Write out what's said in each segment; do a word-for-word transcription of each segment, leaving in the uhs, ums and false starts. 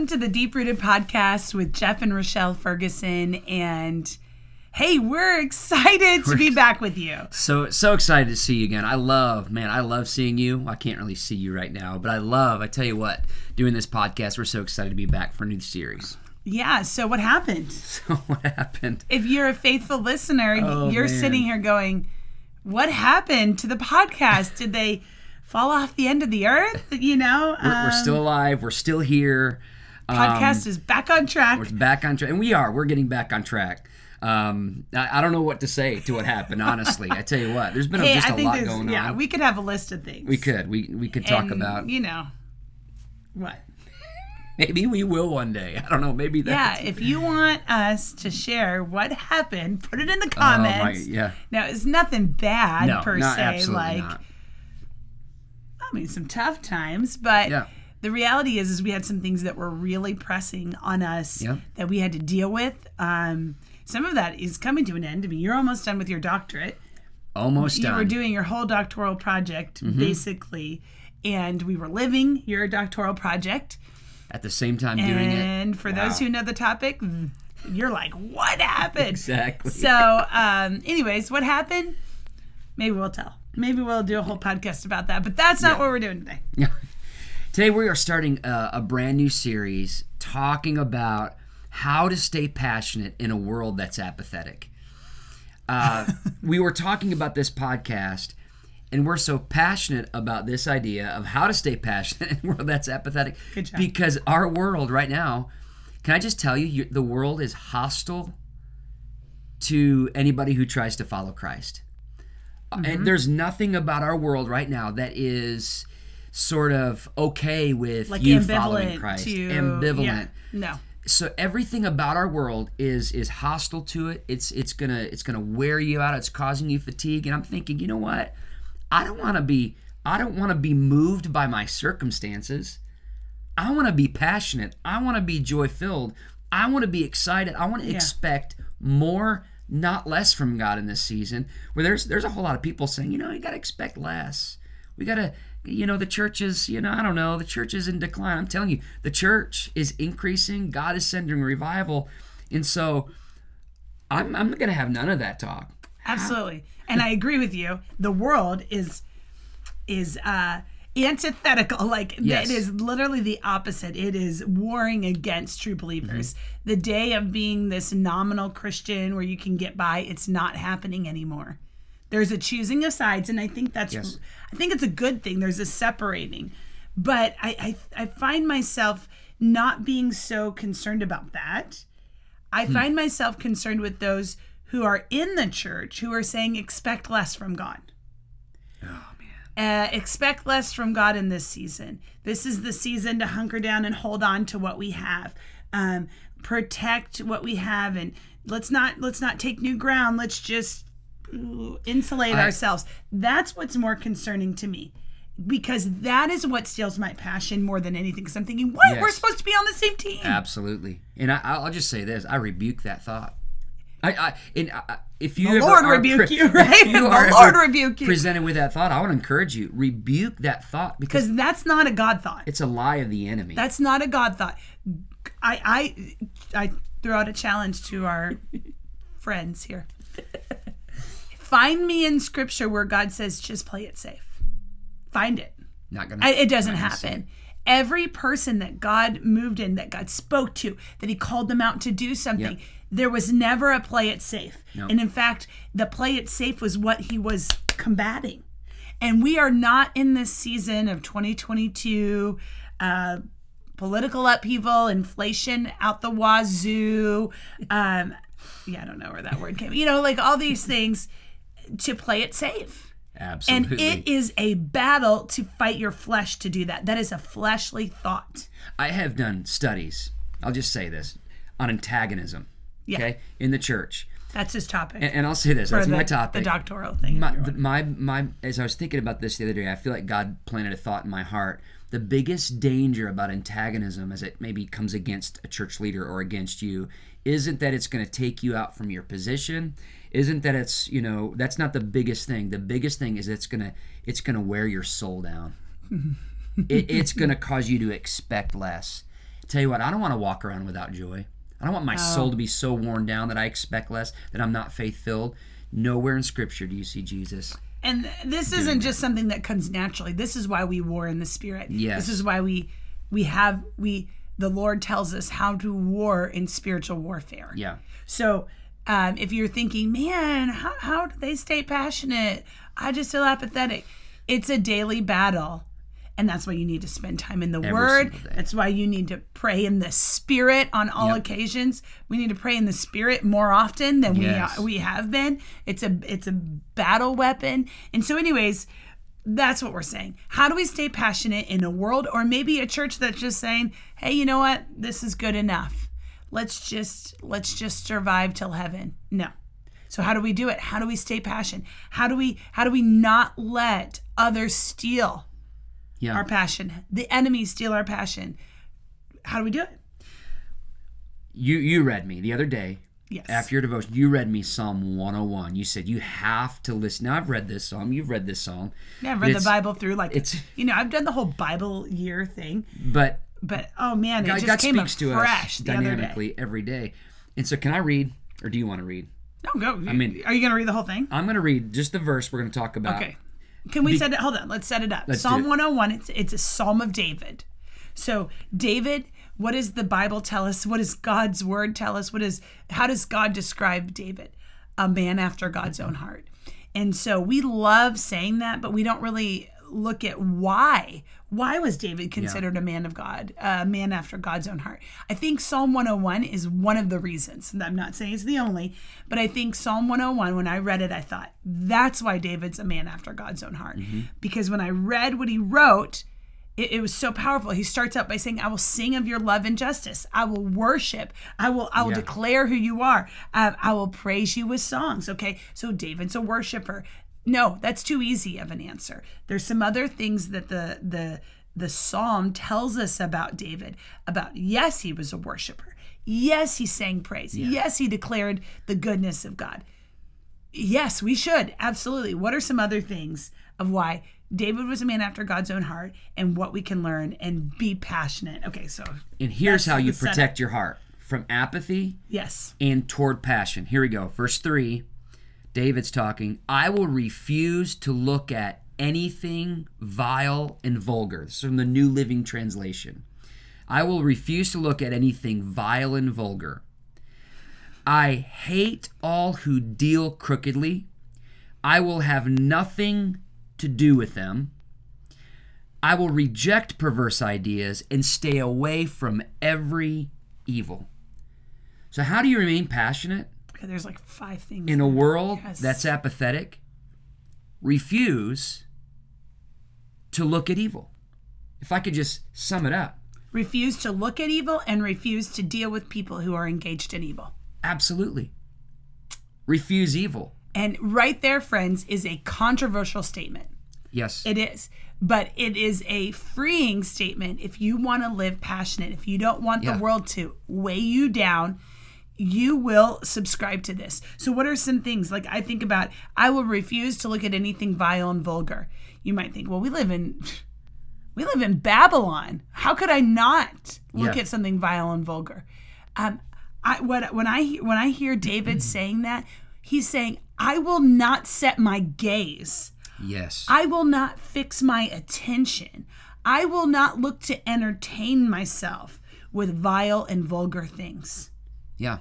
Welcome to the Deep Rooted Podcast with Jeff and Rochelle Ferguson. And hey, we're excited to be back with you. So so excited to see you again. I love, man, I love seeing you. I can't really see you right now, but I love, I tell you what, doing this podcast, we're so excited to be back for a new series. Yeah, so what happened? So what happened? If you're a faithful listener, oh, you're man. sitting here going, what happened to the podcast? Did they fall off the end of the earth? You know, um, we're, we're still alive. We're still here. Podcast um, is back on track. We're back on track, and we are. We're getting back on track. Um, I, I don't know what to say to what happened. Honestly, I tell you what, there's been hey, just I a lot going yeah, on. Yeah, we could have a list of things. We could. We we could talk and, about. You know, what? Maybe we will one day. I don't know. Maybe that. Yeah. If you want us to share what happened, put it in the comments. Uh, my, yeah. Now it's nothing bad no, per not, se. Absolutely like. Not. I mean, some tough times, but yeah. the reality is, is we had some things that were really pressing on us yeah. that we had to deal with. Um, some of that is coming to an end. I mean, you're almost done with your doctorate. Almost you done. You were doing your whole doctoral project, mm-hmm. basically, and we were living your doctoral project. At the same time and doing it. And for wow. those who know the topic, you're like, what happened? Exactly. So, um, anyways, what happened? Maybe we'll tell. Maybe we'll do a whole podcast about that, but that's not yeah. what we're doing today. Today we are starting a, a brand new series talking about how to stay passionate in a world that's apathetic. Uh, we were talking about this podcast, and we're so passionate about this idea of how to stay passionate in a world that's apathetic. Good job. Because our world right now, can I just tell you, you the world is hostile to anybody who tries to follow Christ. Mm-hmm. And there's nothing about our world right now that is sort of okay with like you following Christ. To, ambivalent. Yeah, no. So everything about our world is is hostile to it. It's it's gonna it's gonna wear you out. It's causing you fatigue. And I'm thinking, you know what? I don't want to be I don't want to be moved by my circumstances. I want to be passionate. I want to be joy filled. I want to be excited. I want to yeah. expect more. Not less from God in this season, where there's there's a whole lot of people saying, you know, you got to expect less. We got to, you know, the church is, you know, I don't know, the church is in decline. I'm telling you, the church is increasing. God is sending revival. And so I'm, I'm going to have none of that talk. Absolutely. And I agree with you. The world is, is uh, antithetical. Like yes. it is literally the opposite. It is warring against true believers. Mm-hmm. The day of being this nominal Christian where you can get by, it's not happening anymore. There's a choosing of sides, and I think that's yes. I think it's a good thing. There's a separating. But I, I I find myself not being so concerned about that. I hmm. find myself concerned with those who are in the church who are saying expect less from God. Oh. Uh, expect less from God in this season. This is the season to hunker down and hold on to what we have, um, protect what we have, and let's not let's not take new ground. Let's just insulate I, ourselves. That's what's more concerning to me, because that is what steals my passion more than anything. Because I'm thinking, what yes. we're supposed to be on the same team. Absolutely, and I, I'll just say this: I rebuke that thought. I, I and I, if you the ever Lord are rebuke pre- you, right? You the are Lord rebuke you. Presented with that thought, I want to encourage you, rebuke that thought, because that's not a God thought. It's a lie of the enemy. That's not a God thought. I I I threw out a challenge to our friends here. Find me in Scripture where God says, "Just play it safe." Find it. Not gonna. I, it doesn't happen. Every person that God moved in, that God spoke to, that He called them out to do something. Yep. There was never a play it safe. No. And in fact, the play it safe was what He was combating. And we are not in this season of twenty twenty-two, uh, political upheaval, inflation out the wazoo. Um, yeah, I don't know where that word came. You know, like all these things to play it safe. Absolutely. And it is a battle to fight your flesh to do that. That is a fleshly thought. I have done studies, I'll just say this, on antagonism. Yeah. Okay, in the church. That's his topic. And, and I'll say this, that's the, my topic. The doctoral thing. My, the, my, my, as I was thinking about this the other day, I feel like God planted a thought in my heart. The biggest danger about antagonism as it maybe comes against a church leader or against you isn't that it's going to take you out from your position, isn't that it's, you know, that's not the biggest thing. The biggest thing is it's going to it's gonna wear your soul down. it, it's going to cause you to expect less. tell you what, I don't want to walk around without joy. I don't want my oh. soul to be so worn down that I expect less, that I'm not faith-filled. Nowhere in Scripture do you see Jesus. And this isn't just something that comes naturally. This is why we war in the Spirit. Yes. This is why we we have, we the Lord tells us how to war in spiritual warfare. Yeah. So um, if you're thinking, man, how, how do they stay passionate? I just feel apathetic. It's a daily battle. And that's why you need to spend time in the Every Word. That's why you need to pray in the Spirit on all yep. occasions. We need to pray in the Spirit more often than yes. we we have been. It's a it's a battle weapon. And so, anyways, that's what we're saying. How do we stay passionate in a world or maybe a church that's just saying, "Hey, you know what? This is good enough. Let's just let's just survive till heaven." No. So how do we do it? How do we stay passionate? How do we how do we not let others steal? Yeah. Our passion. The enemy steal our passion. How do we do it? You you read me the other day. Yes. After your devotion, you read me Psalm one oh one. You said you have to listen. Now, I've read this psalm. You've read this psalm. Yeah, I've read the Bible through. Like it's you know, I've done the whole Bible year thing. But but oh man, it God, just God came speaks to fresh us the dynamically other day. Every day. And so, can I read, or do you want to read? No, go. I mean, are you going to read the whole thing? I'm going to read just the verse we're going to talk about. Okay. Can we Be- set it? Hold on. Let's set it up. Let's Psalm one oh one. It's it's a Psalm of David. So David, what does the Bible tell us? What does God's Word tell us? What is? How does God describe David? A man after God's own heart. And so we love saying that, but we don't really look at why. Why was David considered yeah. a man of God, a man after God's own heart? I think Psalm one oh one is one of the reasons. I'm not saying it's the only, but I think Psalm one oh one, when I read it, I thought, that's why David's a man after God's own heart. Mm-hmm. Because when I read what he wrote, it, it was so powerful. He starts out by saying, I will sing of your love and justice. I will worship. I will I will yeah. declare who you are. Um, I will praise you with songs. Okay, so David's a worshiper. No, that's too easy of an answer. There's some other things that the the the psalm tells us about David. About, yes, he was a worshiper. Yes, he sang praise. Yeah. Yes, he declared the goodness of God. Yes, we should. Absolutely. What are some other things of why David was a man after God's own heart and what we can learn and be passionate? Okay, so. And here's how you protect your heart from apathy. Yes. And toward passion. Here we go. Verse three. David's talking, I will refuse to look at anything vile and vulgar. This is from the New Living Translation. I will refuse to look at anything vile and vulgar. I hate all who deal crookedly. I will have nothing to do with them. I will reject perverse ideas and stay away from every evil. So how do you remain passionate? There's like five things. In a world yes. that's apathetic, refuse to look at evil. If I could just sum it up. Refuse to look at evil and refuse to deal with people who are engaged in evil. Absolutely. Refuse evil. And right there, friends, is a controversial statement. Yes. It is. But it is a freeing statement if you want to live passionate, if you don't want yeah. the world to weigh you down. You will subscribe to this. So what are some things? Like I think about, I will refuse to look at anything vile and vulgar. You might think, well, we live in we live in Babylon. How could I not look yeah. at something vile and vulgar? Um, I, what, when I when I hear David mm-hmm. saying that, he's saying, I will not set my gaze. Yes. I will not fix my attention. I will not look to entertain myself with vile and vulgar things. Yeah.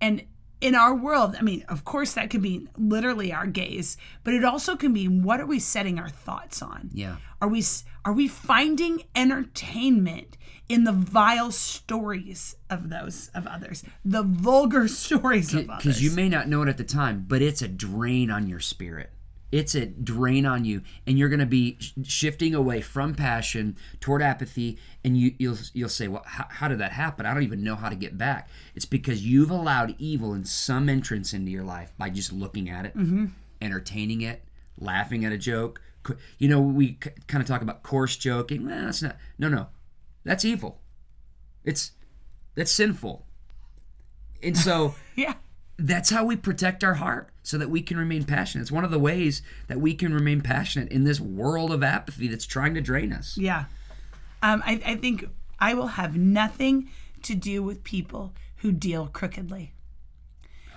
And in our world, I mean, of course, that could be literally our gaze, but it also can be, what are we setting our thoughts on? Yeah. Are we are we finding entertainment in the vile stories of those of others, the vulgar stories of others? Because you may not know it at the time, but it's a drain on your spirit. It's a drain on you, and you're going to be sh- shifting away from passion toward apathy, and you, you'll you'll say, well, h- how did that happen? I don't even know how to get back. It's because you've allowed evil in some entrance into your life by just looking at it, mm-hmm. entertaining it, laughing at a joke. You know, we c- kind of talk about coarse joking. Nah, that's not. No, no. That's evil. It's that's sinful. And so yeah. That's how we protect our heart so that we can remain passionate. It's one of the ways that we can remain passionate in this world of apathy that's trying to drain us. Yeah. Um, I, I think I will have nothing to do with people who deal crookedly.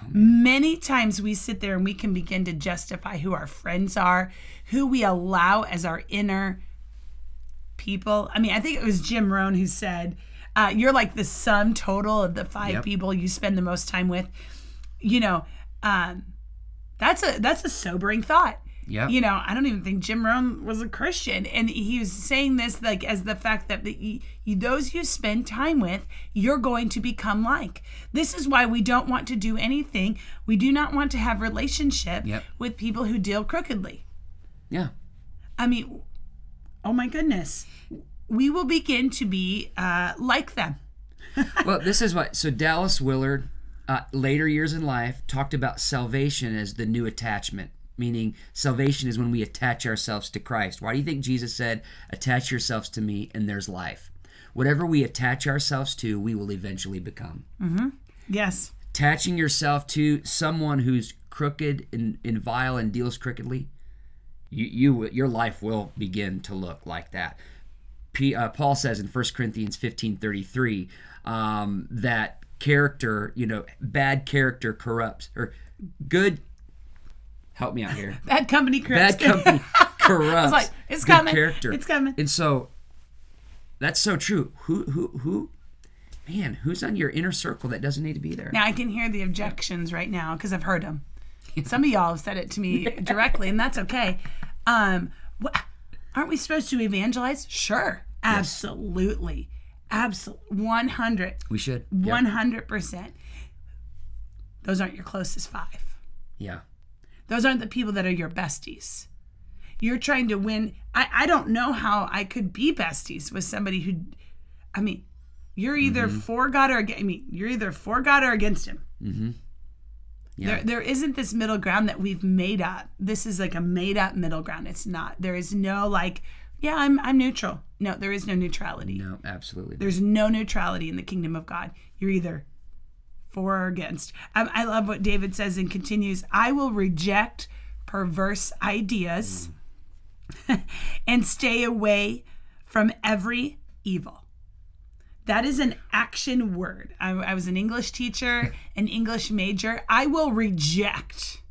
Oh, many times we sit there and we can begin to justify who our friends are, who we allow as our inner people. I mean, I think it was Jim Rohn who said, uh, you're like the sum total of the five yep. people you spend the most time with. You know, um, that's a that's a sobering thought. Yeah. You know, I don't even think Jim Rohn was a Christian. And he was saying this like as the fact that the, you, those you spend time with, you're going to become like. This is why we don't want to do anything. We do not want to have relationship yep. with people who deal crookedly. Yeah. I mean, oh my goodness. We will begin to be uh, like them. Well, this is why. So Dallas Willard, uh, later years in life, talked about salvation as the new attachment. Meaning salvation is when we attach ourselves to Christ. Why do you think Jesus said, attach yourselves to me and there's life? Whatever we attach ourselves to, we will eventually become. Mm-hmm. Yes. Attaching yourself to someone who's crooked and, and vile and deals crookedly, you, you your life will begin to look like that. P, uh, Paul says in First Corinthians fifteen thirty-three um, that character, you know, bad character corrupts, or good Help me out here. Bad company corrupts. Bad company corrupts. Like, it's good coming. Character. It's coming. And so, that's so true. Who, who, who, man, who's on your inner circle that doesn't need to be there? Now, I can hear the objections right now because I've heard them. Some of y'all have said it to me directly, and that's okay. Um, what, aren't we supposed to evangelize? Sure. Absolutely. Yes. Absolutely. one hundred. We should. Yep. one hundred percent. Those aren't your closest five. Yeah. Those aren't the people that are your besties. You're trying to win. I, I don't know how I could be besties with somebody who, I mean, you're either mm-hmm. for God or against. I mean, you're either for God or against Him. Mm-hmm. Yeah. There, there isn't this middle ground that we've made up. This is like a made up middle ground. It's not. There is no like, yeah, I'm I'm neutral. No, there is no neutrality. No, absolutely not. There's no neutrality in the kingdom of God. You're either for or against. I, I love what David says and continues, I will reject perverse ideas mm. and stay away from every evil. That is an action word. I, I was an English teacher, an English major. I will reject.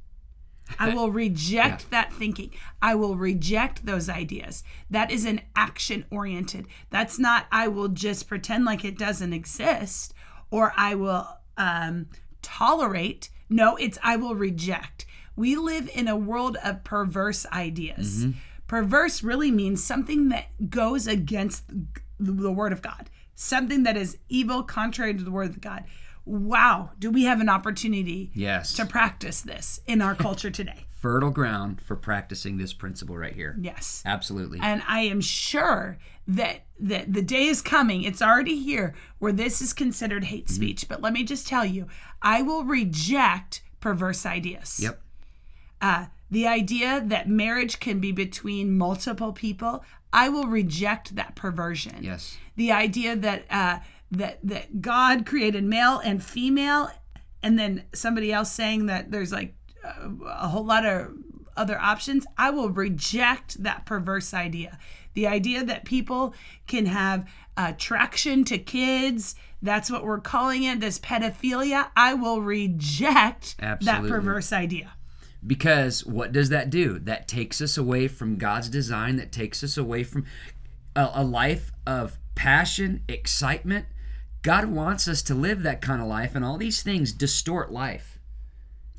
I will reject yeah. that thinking. I will reject those ideas. That is an action oriented. That's not, I will just pretend like it doesn't exist, or I will Um, tolerate. No, it's I will reject. We live in a world of perverse ideas. Mm-hmm. Perverse really means something that goes against the word of God, something that is evil, contrary to the word of God. Wow. Do we have an opportunity yes. to practice this in our culture today? Fertile ground for practicing this principle right here. Yes. Absolutely. And I am sure that, that the day is coming, it's already here, where this is considered hate mm-hmm. speech. But let me just tell you, I will reject perverse ideas. Yep. Uh, the idea that marriage can be between multiple people, I will reject that perversion. Yes. The idea that uh, that that God created male and female, and then somebody else saying that there's like a whole lot of other options, I will reject that perverse idea. The idea that people can have attraction to kids, that's what we're calling it, this pedophilia, I will reject Absolutely. That perverse idea. Because what does that do? That takes us away from God's design, that takes us away from a, a life of passion, excitement. God wants us to live that kind of life, and all these things distort life.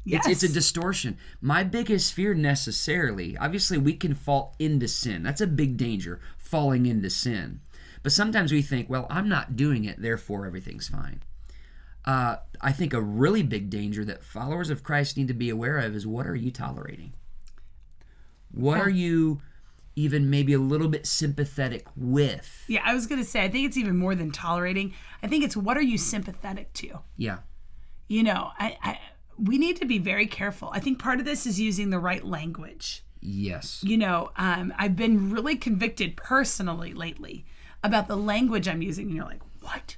Yes. It's, it's a distortion. My biggest fear necessarily, obviously we can fall into sin. That's a big danger, falling into sin. But sometimes we think, well, I'm not doing it, therefore everything's fine. Uh, I think a really big danger that followers of Christ need to be aware of is, what are you tolerating? What yeah. are you even maybe a little bit sympathetic with? Yeah, I was going to say, I think it's even more than tolerating. I think it's, what are you sympathetic to? Yeah. You know, I... I we need to be very careful. I think part of this is using the right language. Yes. You know, um, I've been really convicted personally lately about the language I'm using. And you're like, what?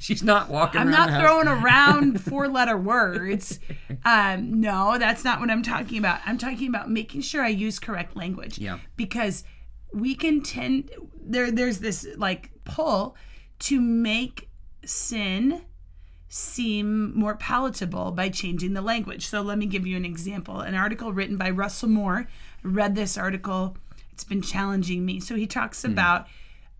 She's not walking I'm around. I'm not throwing around four-letter words. Um, no, that's not what I'm talking about. I'm talking about making sure I use correct language. Yeah. Because we can tend, there there's this like pull to make sin seem more palatable by changing the language. So let me give you an example. An article written by Russell Moore. I read this article. It's been challenging me. So he talks mm. about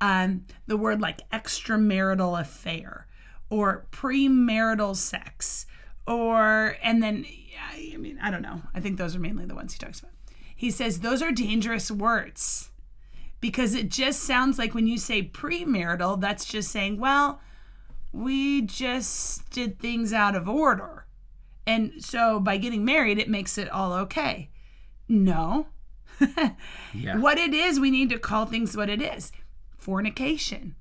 um, the word like extramarital affair or premarital sex or, and then, I mean, I don't know. I think those are mainly the ones he talks about. He says those are dangerous words because it just sounds like when you say premarital, that's just saying, well, we just did things out of order. And so by getting married, it makes it all okay. No. Yeah. What it is, we need to call things what it is. Fornication.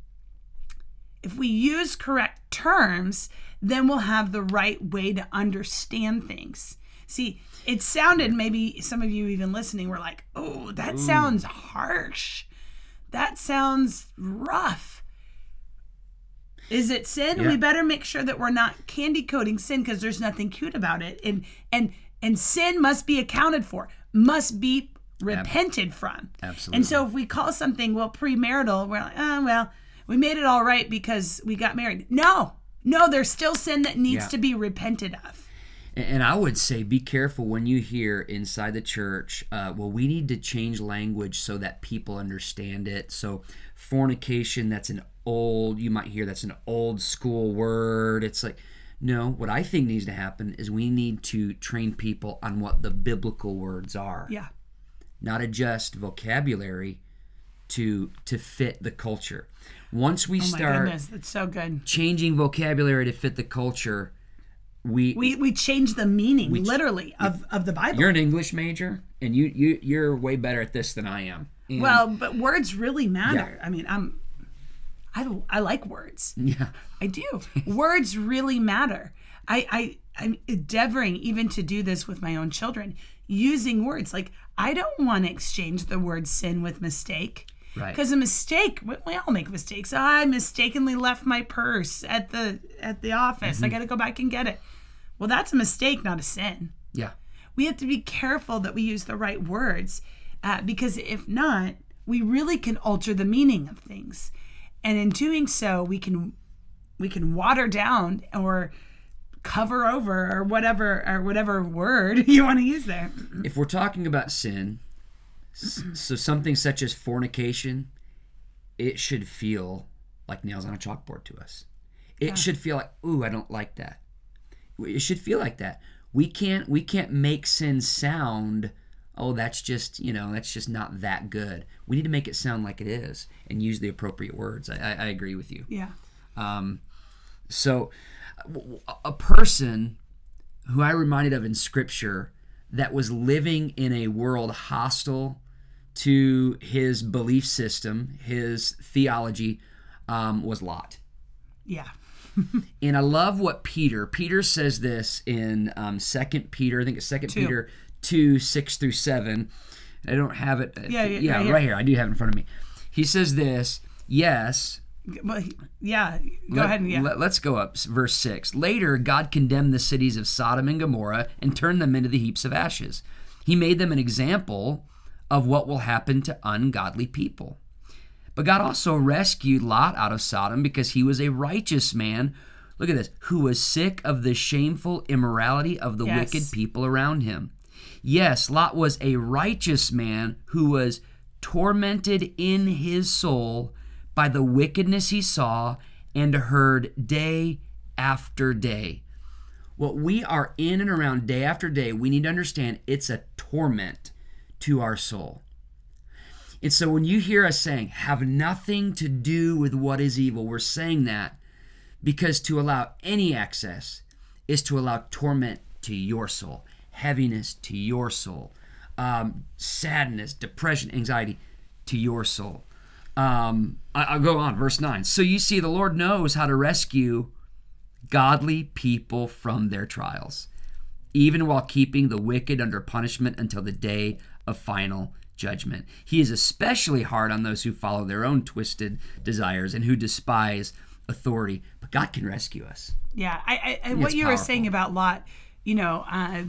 If we use correct terms, then we'll have the right way to understand things. See, it sounded, maybe some of you even listening were like, oh, that Ooh. sounds harsh. That sounds rough. Is it sin? Yeah. We better make sure that we're not candy coating sin because there's nothing cute about it. And and and sin must be accounted for, must be repented Ab- from. Absolutely. And so if we call something, well, premarital, we're like, oh, well, we made it all right because we got married. No, no, there's still sin that needs yeah. to be repented of. And I would say be careful when you hear inside the church, uh, well, we need to change language so that people understand it. So fornication, that's an old, you might hear that's an old school word. It's like, no, what I think needs to happen is we need to train people on what the biblical words are. Yeah. Not adjust vocabulary to to fit the culture. Once we oh start my goodness, that's so good. Changing vocabulary to fit the culture, We, we we change the meaning, we, literally, of, of the Bible. You're an English major, and you, you, you're way better at this than I am. And well, but words really matter. Yeah. I mean, I'm, I, I like words. Yeah. I do. Words really matter. I, I, I'm endeavoring even to do this with my own children, using words. Like, I don't want to exchange the word sin with mistake. Right. Because a mistake, we all make mistakes. I mistakenly left my purse at the at the office. Mm-hmm. I got to go back and get it. Well, that's a mistake, not a sin. Yeah. We have to be careful that we use the right words uh, because if not, we really can alter the meaning of things. And in doing so, we can we can water down or cover over or whatever or whatever word you want to use there. If we're talking about sin, so something such as fornication, it should feel like nails on a chalkboard to us. It yeah. should feel like, ooh, I don't like that. It should feel like that. We can't we can't make sin sound, oh, that's just, you know, that's just not that good. We need to make it sound like it is and use the appropriate words. I, I, I agree with you. Yeah. Um. So a person who I reminded of in Scripture that was living in a world hostile to his belief system, his theology, um, was Lot. Yeah. And I love what Peter, Peter says this in um, Second Peter, I think it's Second Two. Peter two, six through seven. I don't have it. Yeah, yeah, yeah, yeah. Right here. I do have it in front of me. He says this, yes. Well, yeah, go let, ahead. And, yeah. let, let's go up, verse six. Later, God condemned the cities of Sodom and Gomorrah and turned them into the heaps of ashes. He made them an example of what will happen to ungodly people. But God also rescued Lot out of Sodom because he was a righteous man, look at this, who was sick of the shameful immorality of the yes. wicked people around him. Yes, Lot was a righteous man who was tormented in his soul by the wickedness he saw and heard day after day. What we are in and around day after day, we need to understand it's a torment to our soul. And so when you hear us saying, have nothing to do with what is evil, we're saying that because to allow any access is to allow torment to your soul, heaviness to your soul, um, sadness, depression, anxiety to your soul. Um, I'll go on, verse nine. So you see, the Lord knows how to rescue godly people from their trials, even while keeping the wicked under punishment until the day of final judgment. He is especially hard on those who follow their own twisted desires and who despise authority. But God can rescue us. Yeah, I, I, I what you powerful. were saying about Lot, you know, uh,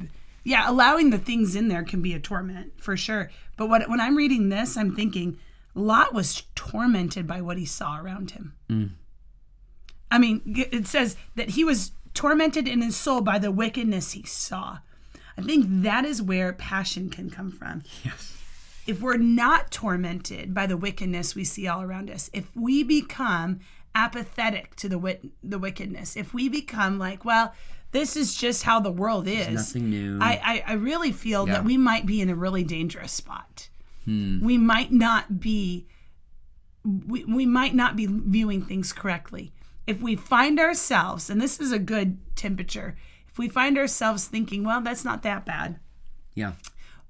yeah, allowing the things in there can be a torment for sure. But what, when I'm reading this, I'm thinking, Lot was tormented by what he saw around him. Mm. I mean, it says that he was tormented in his soul by the wickedness he saw. I think that is where passion can come from. Yes. If we're not tormented by the wickedness we see all around us, if we become apathetic to the wit- the wickedness, if we become like, well, this is just how the world is. There's nothing new. I, I, I really feel yeah. that we might be in a really dangerous spot. Hmm. We might not be, we, we might not be viewing things correctly. If we find ourselves, and this is a good temperature, if we find ourselves thinking, well, that's not that bad. Yeah.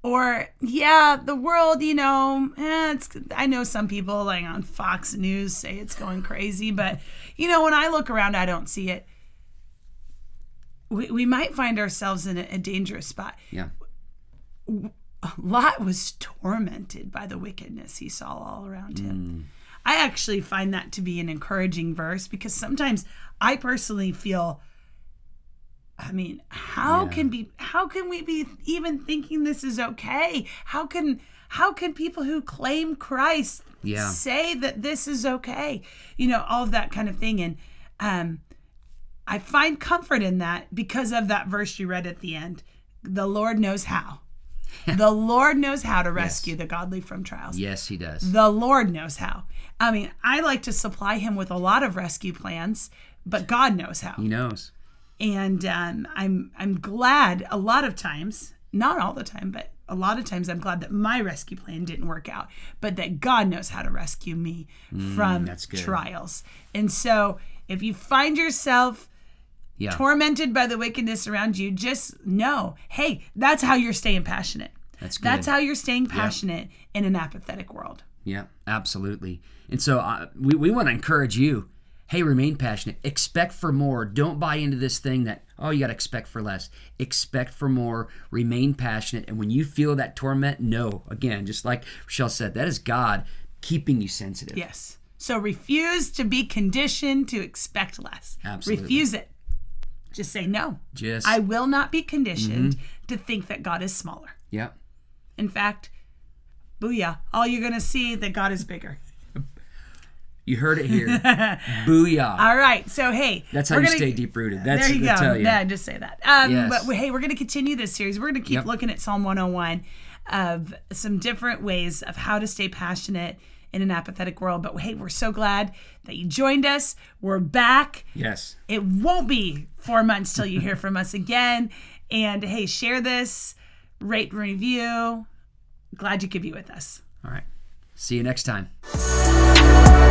Or, yeah, the world, you know, eh, it's, I know some people like on Fox News say it's going crazy, but, you know, when I look around, I don't see it. We, we might find ourselves in a, a dangerous spot. Yeah. Lot was tormented by the wickedness he saw all around him. Mm. I actually find that to be an encouraging verse, because sometimes I personally feel, I mean, how yeah. can be how can we be even thinking this is okay? How can how can people who claim Christ yeah. say that this is okay? You know, all of that kind of thing. And um, I find comfort in that because of that verse you read at the end. The Lord knows how. The Lord knows how to rescue yes. the godly from trials. Yes, he does. The Lord knows how. I mean, I like to supply him with a lot of rescue plans, but God knows how. He knows. And um, I'm I'm glad a lot of times, not all the time, but a lot of times I'm glad that my rescue plan didn't work out, but that God knows how to rescue me mm, from trials. And so if you find yourself yeah. tormented by the wickedness around you, just know, hey, that's how you're staying passionate. That's good. That's how you're staying passionate yeah. in an apathetic world. Yeah, absolutely. And so uh, we, we want to encourage you. Hey, remain passionate. Expect for more. Don't buy into this thing that, oh, you got to expect for less. Expect for more. Remain passionate. And when you feel that torment, no. Again, just like Rochelle said, that is God keeping you sensitive. Yes. So refuse to be conditioned to expect less. Absolutely. Refuse it. Just say no. Just. I will not be conditioned mm-hmm. to think that God is smaller. Yeah. In fact, booyah, all you're going to see that God is bigger. You heard it here. Booyah. All right. So, hey. That's how you gonna, stay deep-rooted. That's, there you go. Tell you. Yeah, just say that. Um, yes. But, hey, we're going to continue this series. We're going to keep yep. looking at Psalm one oh one of some different ways of how to stay passionate in an apathetic world. But, hey, we're so glad that you joined us. We're back. Yes. It won't be four months till you hear from us again. And, hey, share this. Rate and review. Glad you could be with us. All right. See you next time.